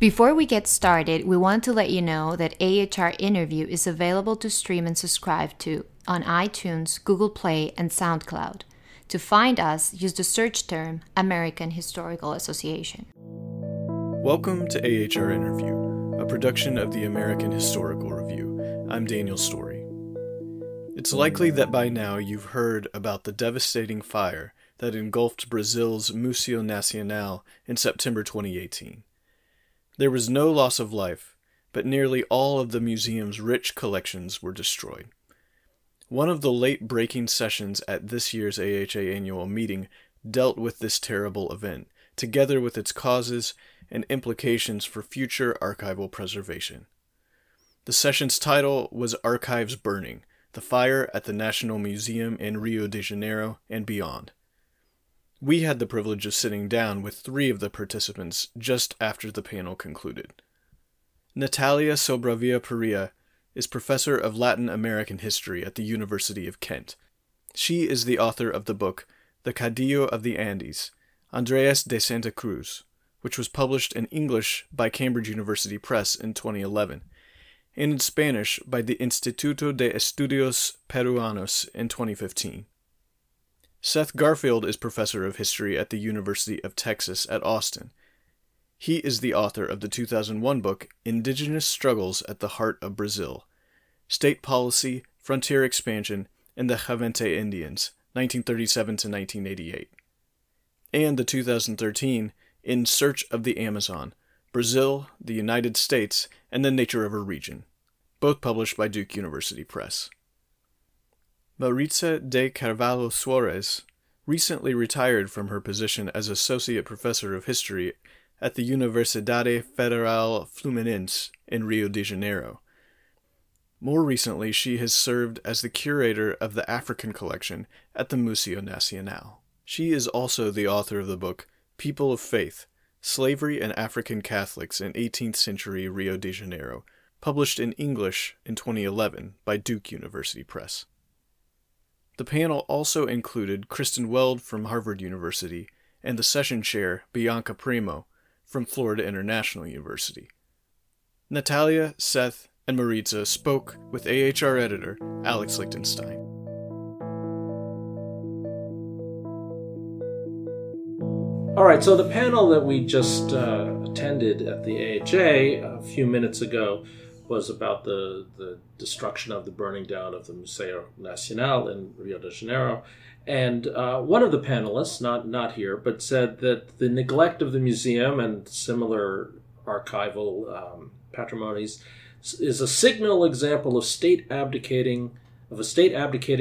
Before we get started, we want to let you know that AHR Interview is available to stream and subscribe to on iTunes, Google Play, and SoundCloud. To find us, use the search term American Historical Association. Welcome to AHR Interview, a production of the American Historical Review. I'm Daniel Story. It's likely that by now you've heard about the devastating fire that engulfed Brazil's Museu Nacional in September 2018. There was no loss of life, but nearly all of the museum's rich collections were destroyed. One of the late-breaking sessions at this year's AHA Annual Meeting dealt with this terrible event, together with its causes and implications for future archival preservation. The session's title was Archives Burning: The Fire at the National Museum in Rio de Janeiro and Beyond. We had the privilege of sitting down with three of the participants just after the panel concluded. Natalia Sobrevilla Perea is Professor of Latin American History at the University of Kent. She is the author of the book The Caudillo of the Andes, Andrés de Santa Cruz, which was published in English by Cambridge University Press in 2011, and in Spanish by the Instituto de Estudios Peruanos in 2015. Seth Garfield is Professor of History at the University of Texas at Austin. He is the author of the 2001 book, Indigenous Struggles at the Heart of Brazil: State Policy, Frontier Expansion, and the Xavante Indians, 1937 to 1988, and the 2013, In Search of the Amazon, Brazil, the United States, and the Nature of a Region, both published by Duke University Press. Mariza de Carvalho Soares recently retired from her position as Associate Professor of History at the Universidade Federal Fluminense in Rio de Janeiro. More recently, she has served as the curator of the African collection at the Museu Nacional. She is also the author of the book People of Faith: Slavery and African Catholics in 18th Century Rio de Janeiro, published in English in 2011 by Duke University Press. The panel also included Kirsten Weld from Harvard University and the session chair, Bianca Premo, from Florida International University. Natalia, Seth, and Mariza spoke with AHR editor Alex Lichtenstein. All right, so the panel that we just attended at the AHA a few minutes ago was about the destruction of the burning down of the Museo Nacional in Rio de Janeiro. And one of the panelists, not here, but said that the neglect of the museum and similar archival patrimonies is a signal example of a state abdicating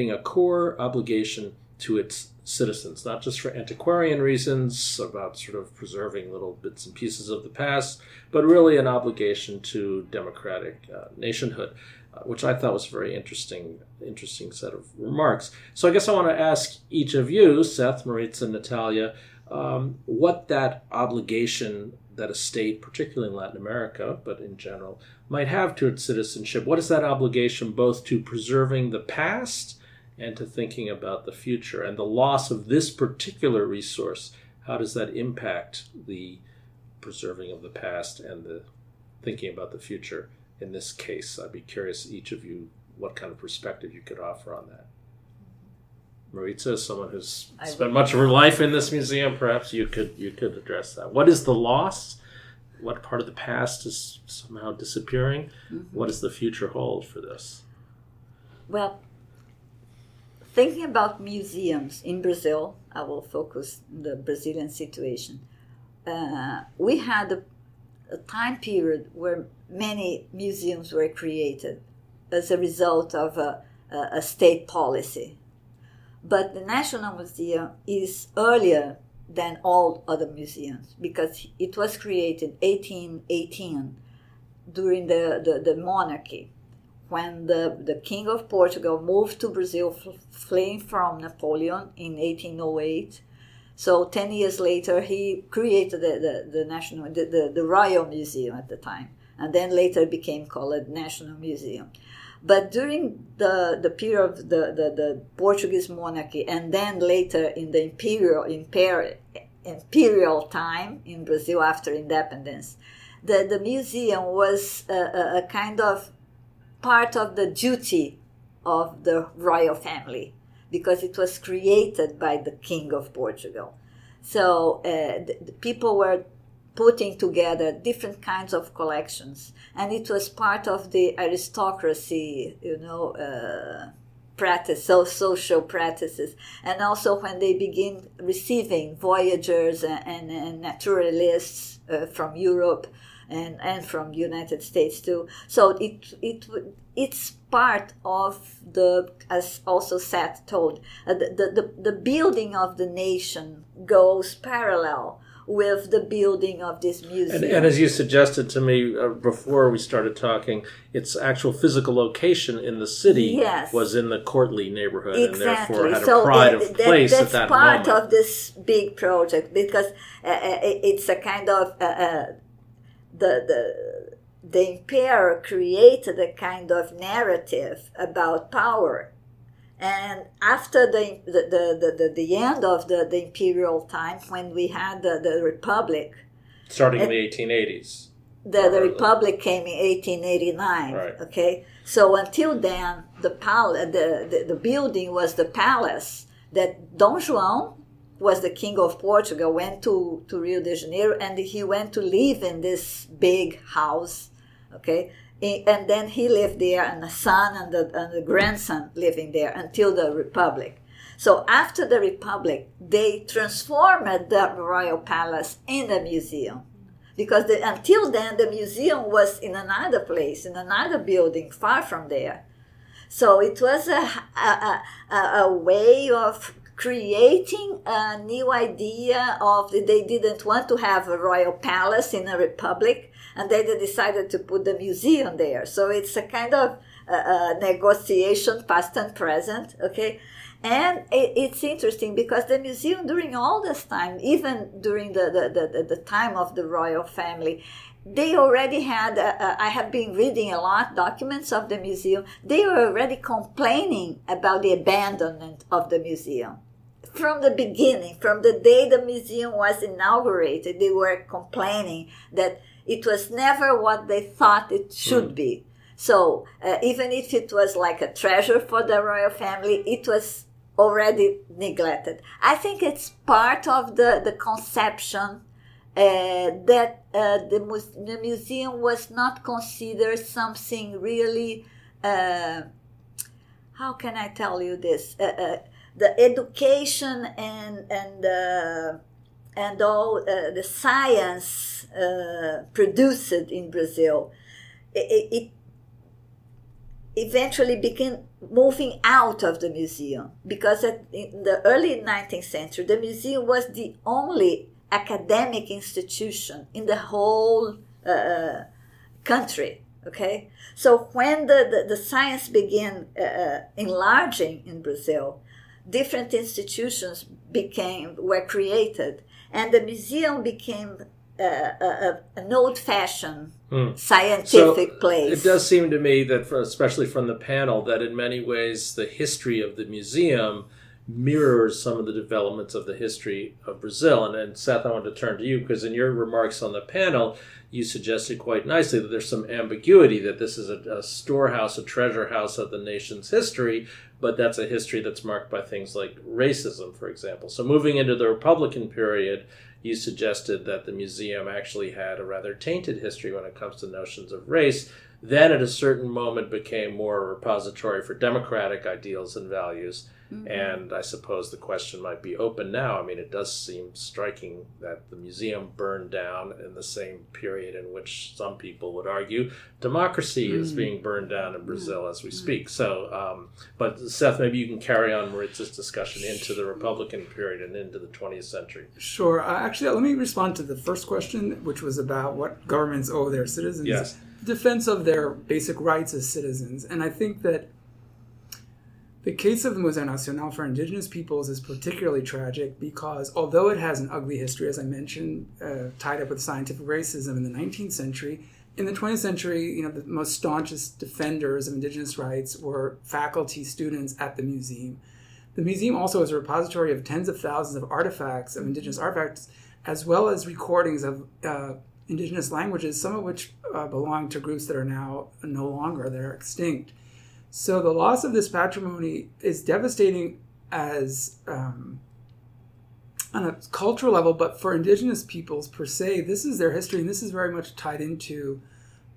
a core obligation to its citizens, not just for antiquarian reasons about sort of preserving little bits and pieces of the past, but really an obligation to democratic nationhood, which I thought was a very interesting set of remarks. So I guess I want to ask each of you, Seth, Mariza, Natalia, what that obligation that a state, particularly in Latin America, but in general, might have to its citizenship. What is that obligation both to preserving the past and to thinking about the future? And the loss of this particular resource, how does that impact the preserving of the past and the thinking about the future in this case? I'd be curious, each of you, what kind of perspective you could offer on that. Mariza, as someone who's spent much of her life in this museum, perhaps you could address that. What is the loss? What part of the past is somehow disappearing? Mm-hmm. What does the future hold for this? Well, thinking about museums in Brazil, I will focus on the Brazilian situation. We had a time period where many museums were created as a result of a state policy. But the National Museum is earlier than all other museums because it was created 1818 during the monarchy, when the King of Portugal moved to Brazil fleeing from Napoleon in 1808. So 10 years later, he created the Royal Museum at the time, and then later became called National Museum. But during the period of the Portuguese monarchy, and then later in the imperial time in Brazil after independence, the museum was a kind of part of the duty of the royal family, because it was created by the King of Portugal. So the people were putting together different kinds of collections, and it was part of the aristocracy, practice, so social practices. And also when they begin receiving voyagers and naturalists from Europe and from United States too. So it's part of the, as also Seth told, the building of the nation goes parallel with the building of this museum. And as you suggested to me before we started talking, its actual physical location in the city was in the courtly neighborhood, exactly. And therefore had a pride of place at that moment. That's part of this big project, because it's a kind of the emperor created a kind of narrative about power. And after the end of the imperial time, when we had the Republic, starting in the 1880s, the Republic came in 1889. Right. Okay, so until then, the building was the palace that Don Juan was the King of Portugal, went to Rio de Janeiro, and he went to live in this big house. Okay. And then he lived there, and the son and the grandson living there until the Republic. So after the Republic, they transformed the royal palace in a museum. Because until then, the museum was in another place, in another building, far from there. So it was a way of creating a new idea of, they didn't want to have a royal palace in a republic, and then they decided to put the museum there. So it's a kind of negotiation, past and present, okay? And it's interesting because the museum during all this time, even during the time of the royal family, they already had, I have been reading a lot documents of the museum, they were already complaining about the abandonment of the museum. From the beginning, from the day the museum was inaugurated, they were complaining that it was never what they thought it should be. So even if it was like a treasure for the royal family, it was already neglected. I think it's part of the conception that the museum was not considered something really, how can I tell you this? The education and all the science produced in Brazil, it eventually began moving out of the museum, because in the early 19th century, the museum was the only academic institution in the whole country. Okay, so when the science began enlarging in Brazil, different institutions were created, and the museum became an old-fashioned scientific place. It does seem to me that, especially from the panel, that in many ways the history of the museum mirrors some of the developments of the history of Brazil. And Seth, I want to turn to you, because in your remarks on the panel, you suggested quite nicely that there's some ambiguity, that this is a storehouse, a treasure house of the nation's history, but that's a history that's marked by things like racism, for example. So moving into the Republican period, you suggested that the museum actually had a rather tainted history when it comes to notions of race, then at a certain moment became more a repository for democratic ideals and values. Mm-hmm. And I suppose the question might be open now. I mean, it does seem striking that the museum burned down in the same period in which some people would argue democracy is being burned down in Brazil as we speak. So, but Seth, maybe you can carry on Mariza's discussion into the Republican period and into the 20th century. Sure. Actually, let me respond to the first question, which was about what governments owe their citizens. Yes. Defense of their basic rights as citizens. And I think that the case of the Museo Nacional for indigenous peoples is particularly tragic because, although it has an ugly history, as I mentioned, tied up with scientific racism in the 19th century, in the 20th century, the most staunchest defenders of indigenous rights were faculty students at the museum. The museum also is a repository of tens of thousands of artifacts, of indigenous artifacts, as well as recordings of indigenous languages, some of which belong to groups that are now no longer, they're extinct. So the loss of this patrimony is devastating as on a cultural level, but for indigenous peoples per se, this is their history, and this is very much tied into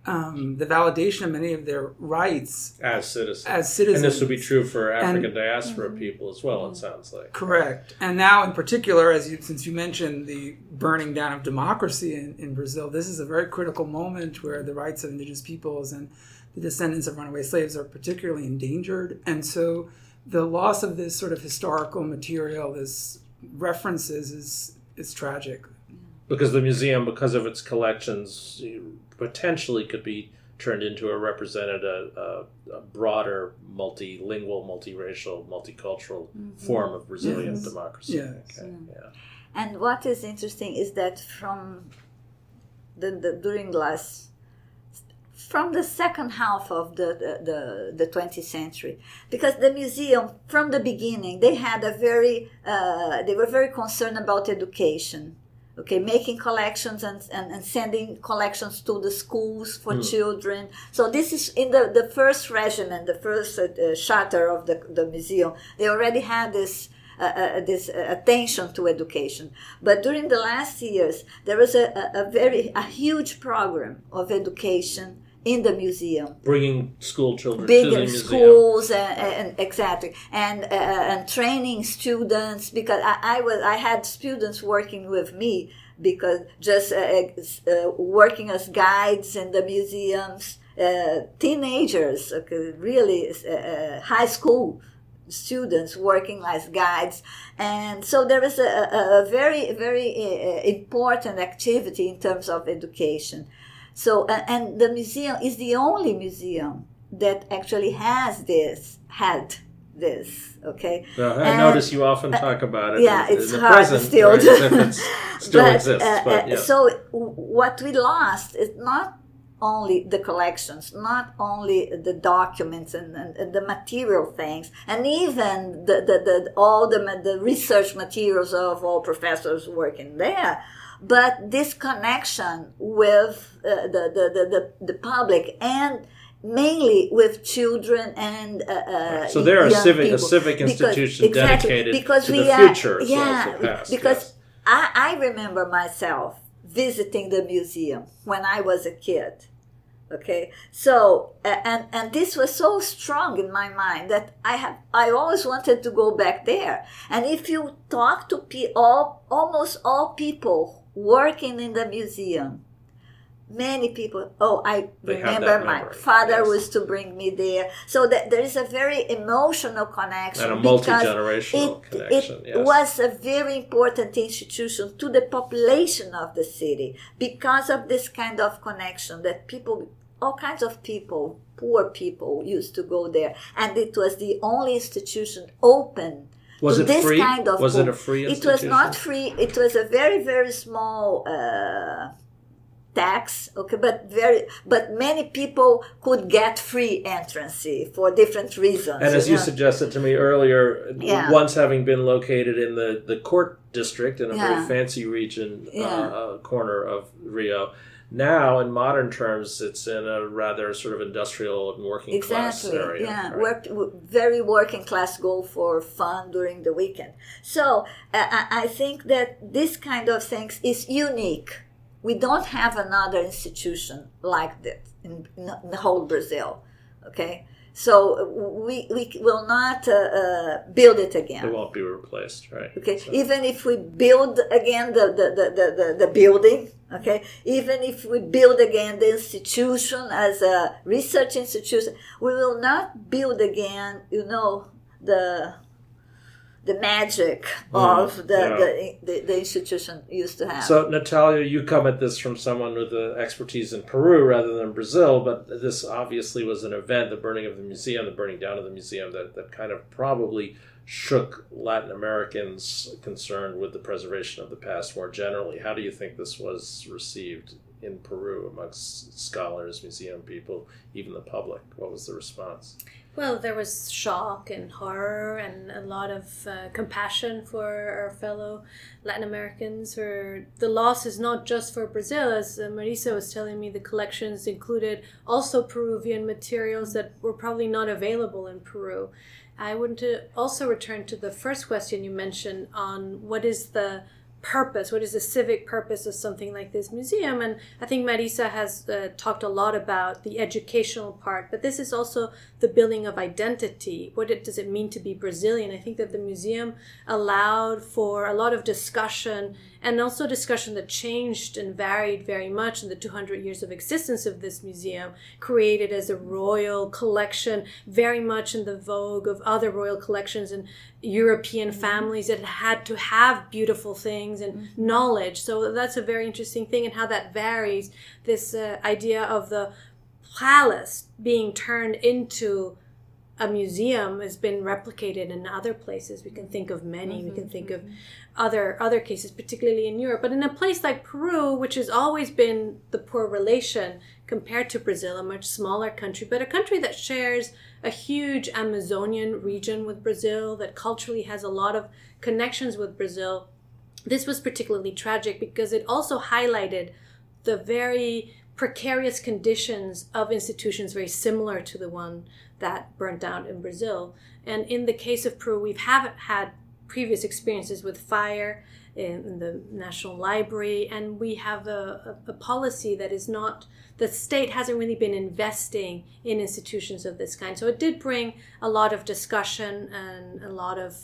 the validation of many of their rights as citizens. And this would be true for African diaspora people as well, it sounds like. Correct. And now in particular, since you mentioned the burning down of democracy in Brazil, this is a very critical moment where the rights of indigenous peoples and the descendants of runaway slaves are particularly endangered. And so the loss of this sort of historical material, this references, is tragic. Because the museum, because of its collections, potentially could be turned into or represented a broader, multilingual, multiracial, multicultural form of Brazilian democracy. Yes. Okay. Yeah. And what is interesting is that from the second half of the 20th century, because the museum from the beginning they had they were very concerned about education. Okay, making collections and sending collections to the schools for children. So this is in the first regimen, the first charter of the museum. They already had this attention to education. But during the last years, there was a huge program of education in the museum, bringing school children to the museum, schools, and training students. Because I had students working with me because working as guides in the museums, teenagers, really high school students working as guides. And so there is a very, very important activity in terms of education. So, and the museum is the only museum that actually had this, okay? Well, I notice you often talk about it. Yeah, it's hard still. Right, it still exists. So what we lost is not only the collections, not only the documents and the material things, and even all the research materials of all professors working there, but this connection with the public and mainly with children and so there are a civic institution dedicated to the future as well as the past. Because I remember myself visiting the museum when I was a kid. Okay, so and this was so strong in my mind that I always wanted to go back there. And if you talk to almost all people working in the museum, many people, they remember my father used to bring me there. So that there is a very emotional connection. And a multi-generational connection. It was a very important institution to the population of the city because of this kind of connection that people, all kinds of people, poor people used to go there. And it was the only institution open. Was it free? Was it a free institution? It was not free. It was a very, very small tax. Okay, but many people could get free entrance for different reasons. And as you suggested to me earlier, once having been located in the court district in a very fancy region corner of Rio. Now, in modern terms, it's in a rather sort of industrial and working class area. Yeah, right? Very working class go for fun during the weekend. So I think that this kind of things is unique. We don't have another institution like that in the whole Brazil, okay? So we will not build it again. It won't be replaced, right? Okay, so. Even if we build again the building, okay, even if we build again the institution as a research institution, we will not build again, the magic of the institution used to have. So, Natalia, you come at this from someone with expertise in Peru rather than Brazil, but this obviously was an event, the burning of the museum, the burning down of the museum, that kind of probably shook Latin Americans concerned with the preservation of the past more generally. How do you think this was received in Peru amongst scholars, museum people, even the public? What was the response? Well, there was shock and horror and a lot of compassion for our fellow Latin Americans. The loss is not just for Brazil. As Mariza was telling me, the collections included also Peruvian materials that were probably not available in Peru. I want to also return to the first question you mentioned on what is the purpose, what is the civic purpose of something like this museum? And I think Mariza has talked a lot about the educational part, but this is also the building of identity. Does it mean to be Brazilian? I think that the museum allowed for a lot of discussion, and also discussion that changed and varied very much in the 200 years of existence of this museum, created as a royal collection, very much in the vogue of other royal collections and European families that had to have beautiful things and knowledge. So that's a very interesting thing, and how that varies. This idea of the palace being turned into a museum has been replicated in other places. We can think of many. We can think of other cases, particularly in Europe. But in a place like Peru, which has always been the poor relation compared to Brazil, a much smaller country, but a country that shares a huge Amazonian region with Brazil, that culturally has a lot of connections with Brazil, this was particularly tragic because it also highlighted the very precarious conditions of institutions very similar to the one that burnt down in Brazil. And in the case of Peru, we haven't had previous experiences with fire in the National Library, and we have a policy that is not, the state hasn't really been investing in institutions of this kind. So it did bring a lot of discussion and a lot of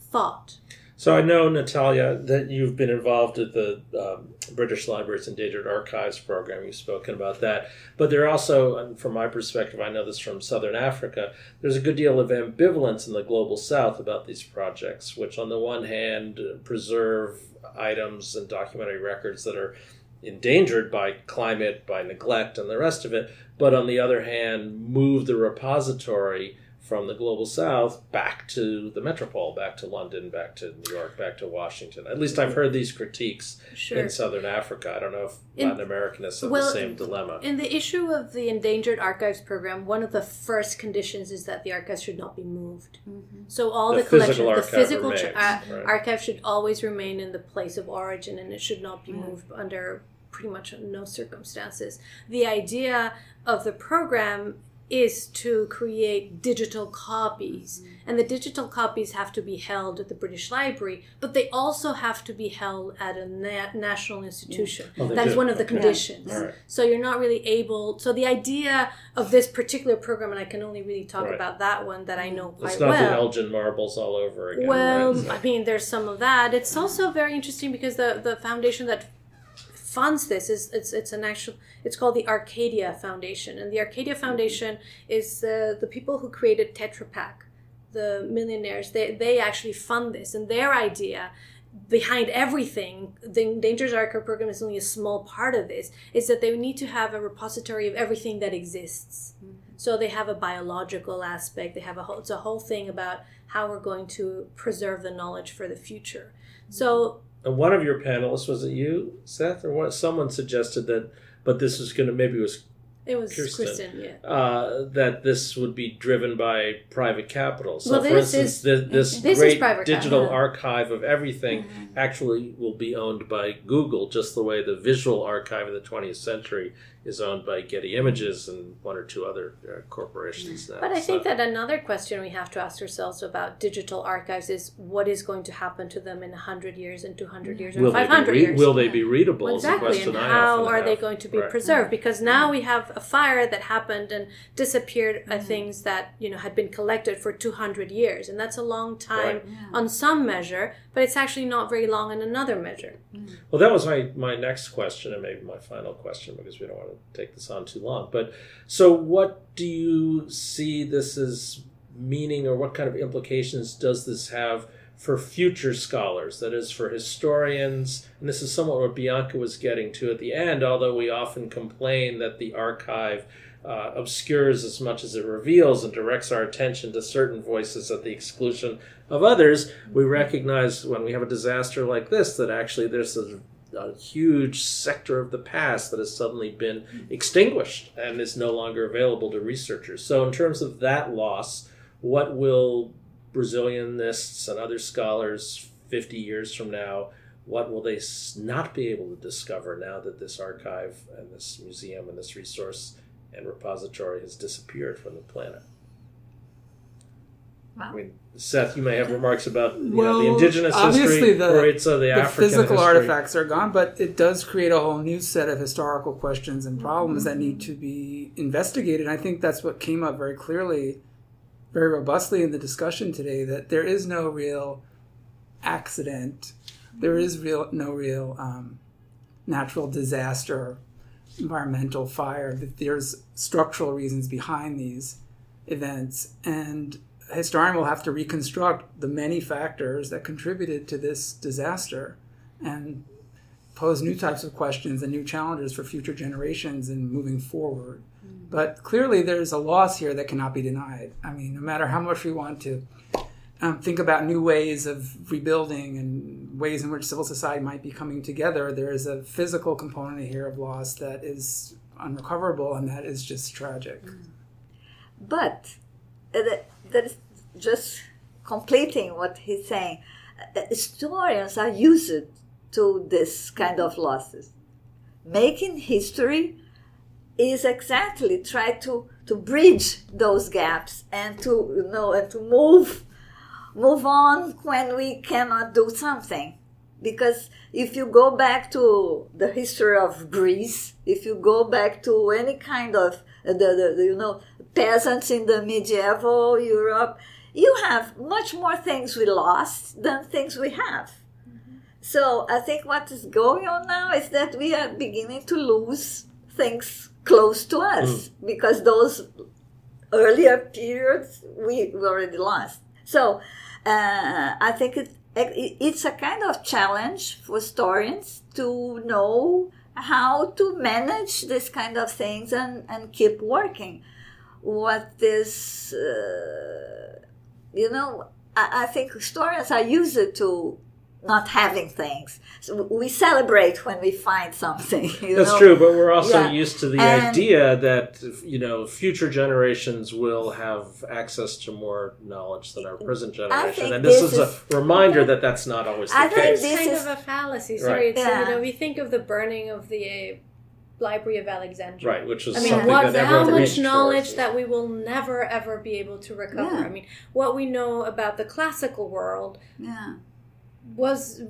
thought. So I know, Natalia, that you've been involved with the British Library's Endangered Archives program. You've spoken about that. But there are also, and from my perspective, I know this from Southern Africa, there's a good deal of ambivalence in the Global South about these projects, which on the one hand preserve items and documentary records that are endangered by climate, by neglect, and the rest of it, but on the other hand move the repository from the Global South back to the metropole, back to London, back to New York, back to Washington. At least I've heard these critiques in Southern Africa. I don't know if Latin Americans have the same dilemma. In the issue of the Endangered Archives Program, one of the first conditions is that the archives should not be moved. So all the collections, the physical archive should always remain in the place of origin, and it should not be moved under pretty much no circumstances. The idea of the program is to create digital copies. And the digital copies have to be held at the British Library, but they also have to be held at a national institution. Oh, that is one of the conditions. Right. So you're not really able... So the idea of this particular program, and I can only really talk about that one that I know quite well. It's not the Elgin marbles all over again. Well, I mean, there's some of that. It's also very interesting because the foundation that funds this is it's called the Arcadia Foundation, and the Arcadia Foundation is the people who created Tetra Pak, the millionaires. They actually fund this, and their idea behind everything, the Endangered Archive Program is only a small part of this, is that they need to have a repository of everything that exists. So they have a biological aspect. They have it's a whole thing about how we're going to preserve the knowledge for the future. So. And one of your panelists, was it you, Seth, or what? Someone suggested that, but this was going to, maybe it was Kirsten, yeah. That this would be driven by private capital. So, for instance, this great digital archive of everything actually will be owned by Google, just the way the visual archive of the 20th century is owned by Getty Images and one or two other corporations now. But I think that another question we have to ask ourselves about digital archives is what is going to happen to them in 100 years and 200 years and 500 years? Will they be readable? Well, exactly, and how are they going to be preserved? Because now we have a fire that happened and disappeared things that had been collected for 200 years, and that's a long time on some measure, but it's actually not very long in another measure. Well, that was my next question, and maybe my final question, because we don't want to take this on too long. But so what do you see this as meaning, or what kind of implications does this have for future scholars, that is, for historians? And this is somewhat what Bianca was getting to at the end, although we often complain that the archive obscures as much as it reveals and directs our attention to certain voices at the exclusion of others. We recognize when we have a disaster like this that actually there's a a huge sector of the past that has suddenly been extinguished and is no longer available to researchers. So in terms of that loss, what will Brazilianists and other scholars 50 years from now, what will they not be able to discover now that this archive and this museum and this resource and repository has disappeared from the planet? Wow. I mean, Seth, you may have remarks about the indigenous history, the African physical history. Artifacts are gone, but it does create a whole new set of historical questions and problems that need to be investigated. And I think that's what came up very clearly, very robustly in the discussion today, that there is no real accident. There is no real natural disaster, environmental fire. That there's structural reasons behind these events, and a historian will have to reconstruct the many factors that contributed to this disaster and pose new types of questions and new challenges for future generations in moving forward. Mm-hmm. But clearly there's a loss here that cannot be denied. I mean, no matter how much we want to think about new ways of rebuilding and ways in which civil society might be coming together, there is a physical component here of loss that is unrecoverable, and that is just tragic. Mm-hmm. But that is just completing what he's saying. Historians are used to this kind of losses. Making history is exactly try to bridge those gaps and to move on when we cannot do something. Because if you go back to the history of Greece, if you go back to any kind of the peasants in the medieval Europe, you have much more things we lost than things we have. Mm-hmm. So I think what is going on now is that we are beginning to lose things close to us because those earlier periods we already lost. So I think it's a kind of challenge for historians to know how to manage this kind of things and keep working. What this, I think historians are used to not having things. So we celebrate when we find something. That's true, but we're also used to the idea that, future generations will have access to more knowledge than our present generation. And this is a reminder that that's not always the case. I think this is kind of a fallacy. Sorry, right. We think of the burning of the Library of Alexandria. Right, which is something that how much knowledge that we will never, ever be able to recover. Yeah. I mean, what we know about the classical world was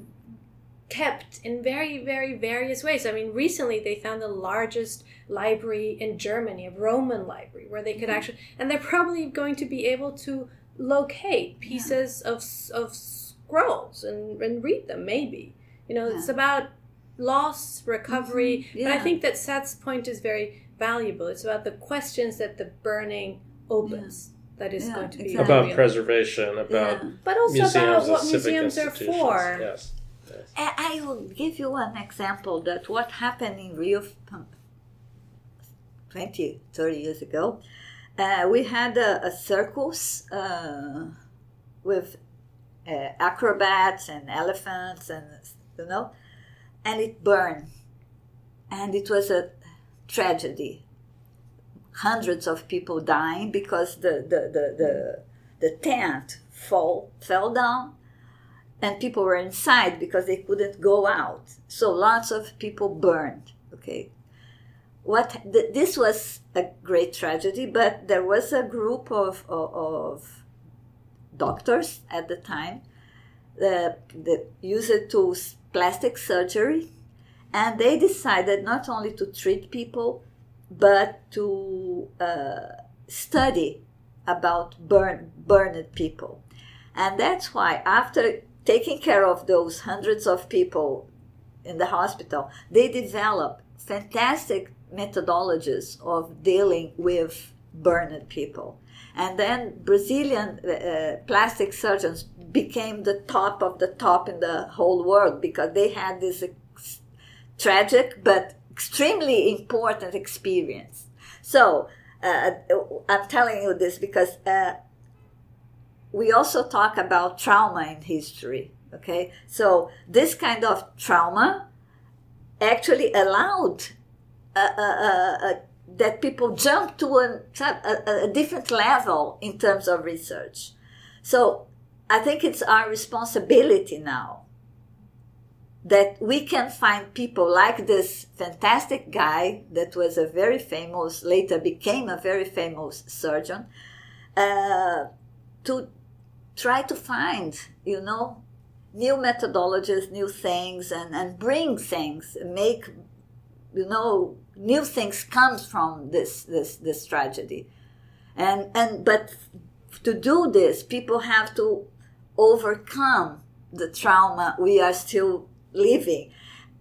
kept in very, very various ways. I mean, recently they found the largest library in Germany, a Roman library, where they could actually... And they're probably going to be able to locate pieces of scrolls and read them, maybe. It's about loss, recovery. Mm-hmm. Yeah. But I think that Seth's point is very valuable. It's about the questions that the burning opens. Yeah. That is going to be about preservation, about but also museums about what museums are for. Yes. Yes. I will give you an example that what happened in Rio 20, 30 years ago. We had a circus with acrobats and elephants and it burned. And it was a tragedy. Hundreds of people dying because the tent fell down and people were inside because they couldn't go out. So lots of people burned, okay? This was a great tragedy, but there was a group of doctors at the time that used it to plastic surgery, and they decided not only to treat people, but to study about burned people. And that's why after taking care of those hundreds of people in the hospital, they developed fantastic methodologies of dealing with burned people. And then Brazilian plastic surgeons became the top of the top in the whole world because they had this tragic but extremely important experience. So I'm telling you this because we also talk about trauma in history, okay? So this kind of trauma actually allowed that people jump to a different level in terms of research. So I think it's our responsibility now that we can find people like this fantastic guy that was a very famous, later became a very famous surgeon, to try to find, you know, new methodologies, new things, and bring things, make, you know, new things come from this tragedy. But to do this, people have to overcome the trauma we are still living.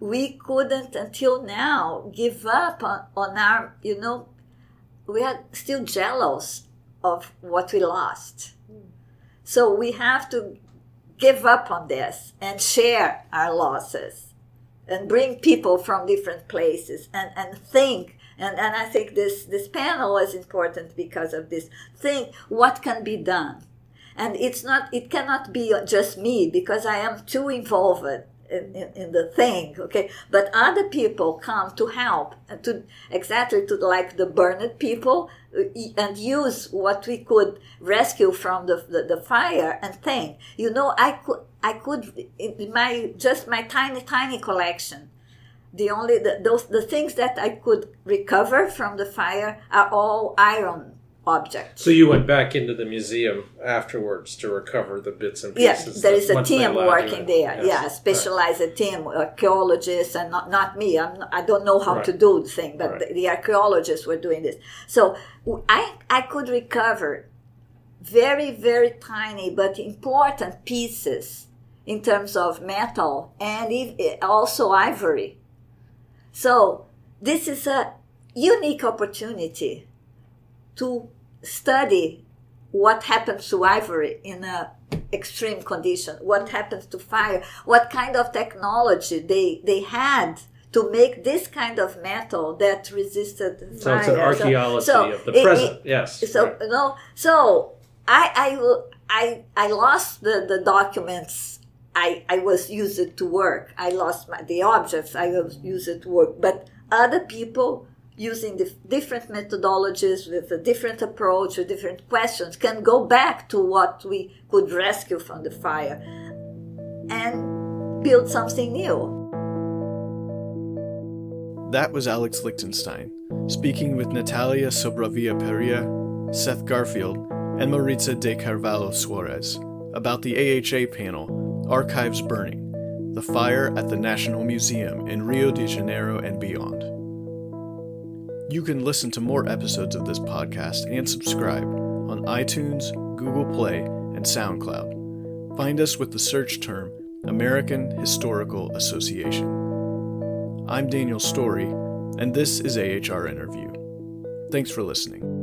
We couldn't until now give up on our, you know, we are still jealous of what we lost. So we have to give up on this and share our losses and bring people from different places and think. And I think this panel was important because of this. Think what can be done. And it cannot be just me because I am too involved in the thing, okay? But other people come to help, to like the burned people, and use what we could rescue from the fire and think, you know, I could in my tiny collection, the things that I could recover from the fire are all iron objects. So you went back into the museum afterwards to recover the bits and pieces. Yes, there is a team working there. Yes. Yeah, a specialized team, archaeologists, and not me. I don't know how to do the thing, but the archaeologists were doing this. So I could recover very, very tiny but important pieces in terms of metal and also ivory. So this is a unique opportunity to study what happens to ivory in an extreme condition, what happens to fire, what kind of technology they had to make this kind of metal that resisted fire. So it's an archaeology of the present, yes. So right. I lost the documents I was used to work. I lost the objects I was used to work, but other people using the different methodologies, with a different approach, with different questions, can go back to what we could rescue from the fire and build something new. That was Alex Lichtenstein, speaking with Natalia Sobrevilla Perea, Seth Garfield, and Mariza de Carvalho Soares about the AHA panel, Archives Burning, the Fire at the National Museum in Rio de Janeiro and Beyond. You can listen to more episodes of this podcast and subscribe on iTunes, Google Play, and SoundCloud. Find us with the search term American Historical Association. I'm Daniel Story, and this is AHR Interview. Thanks for listening.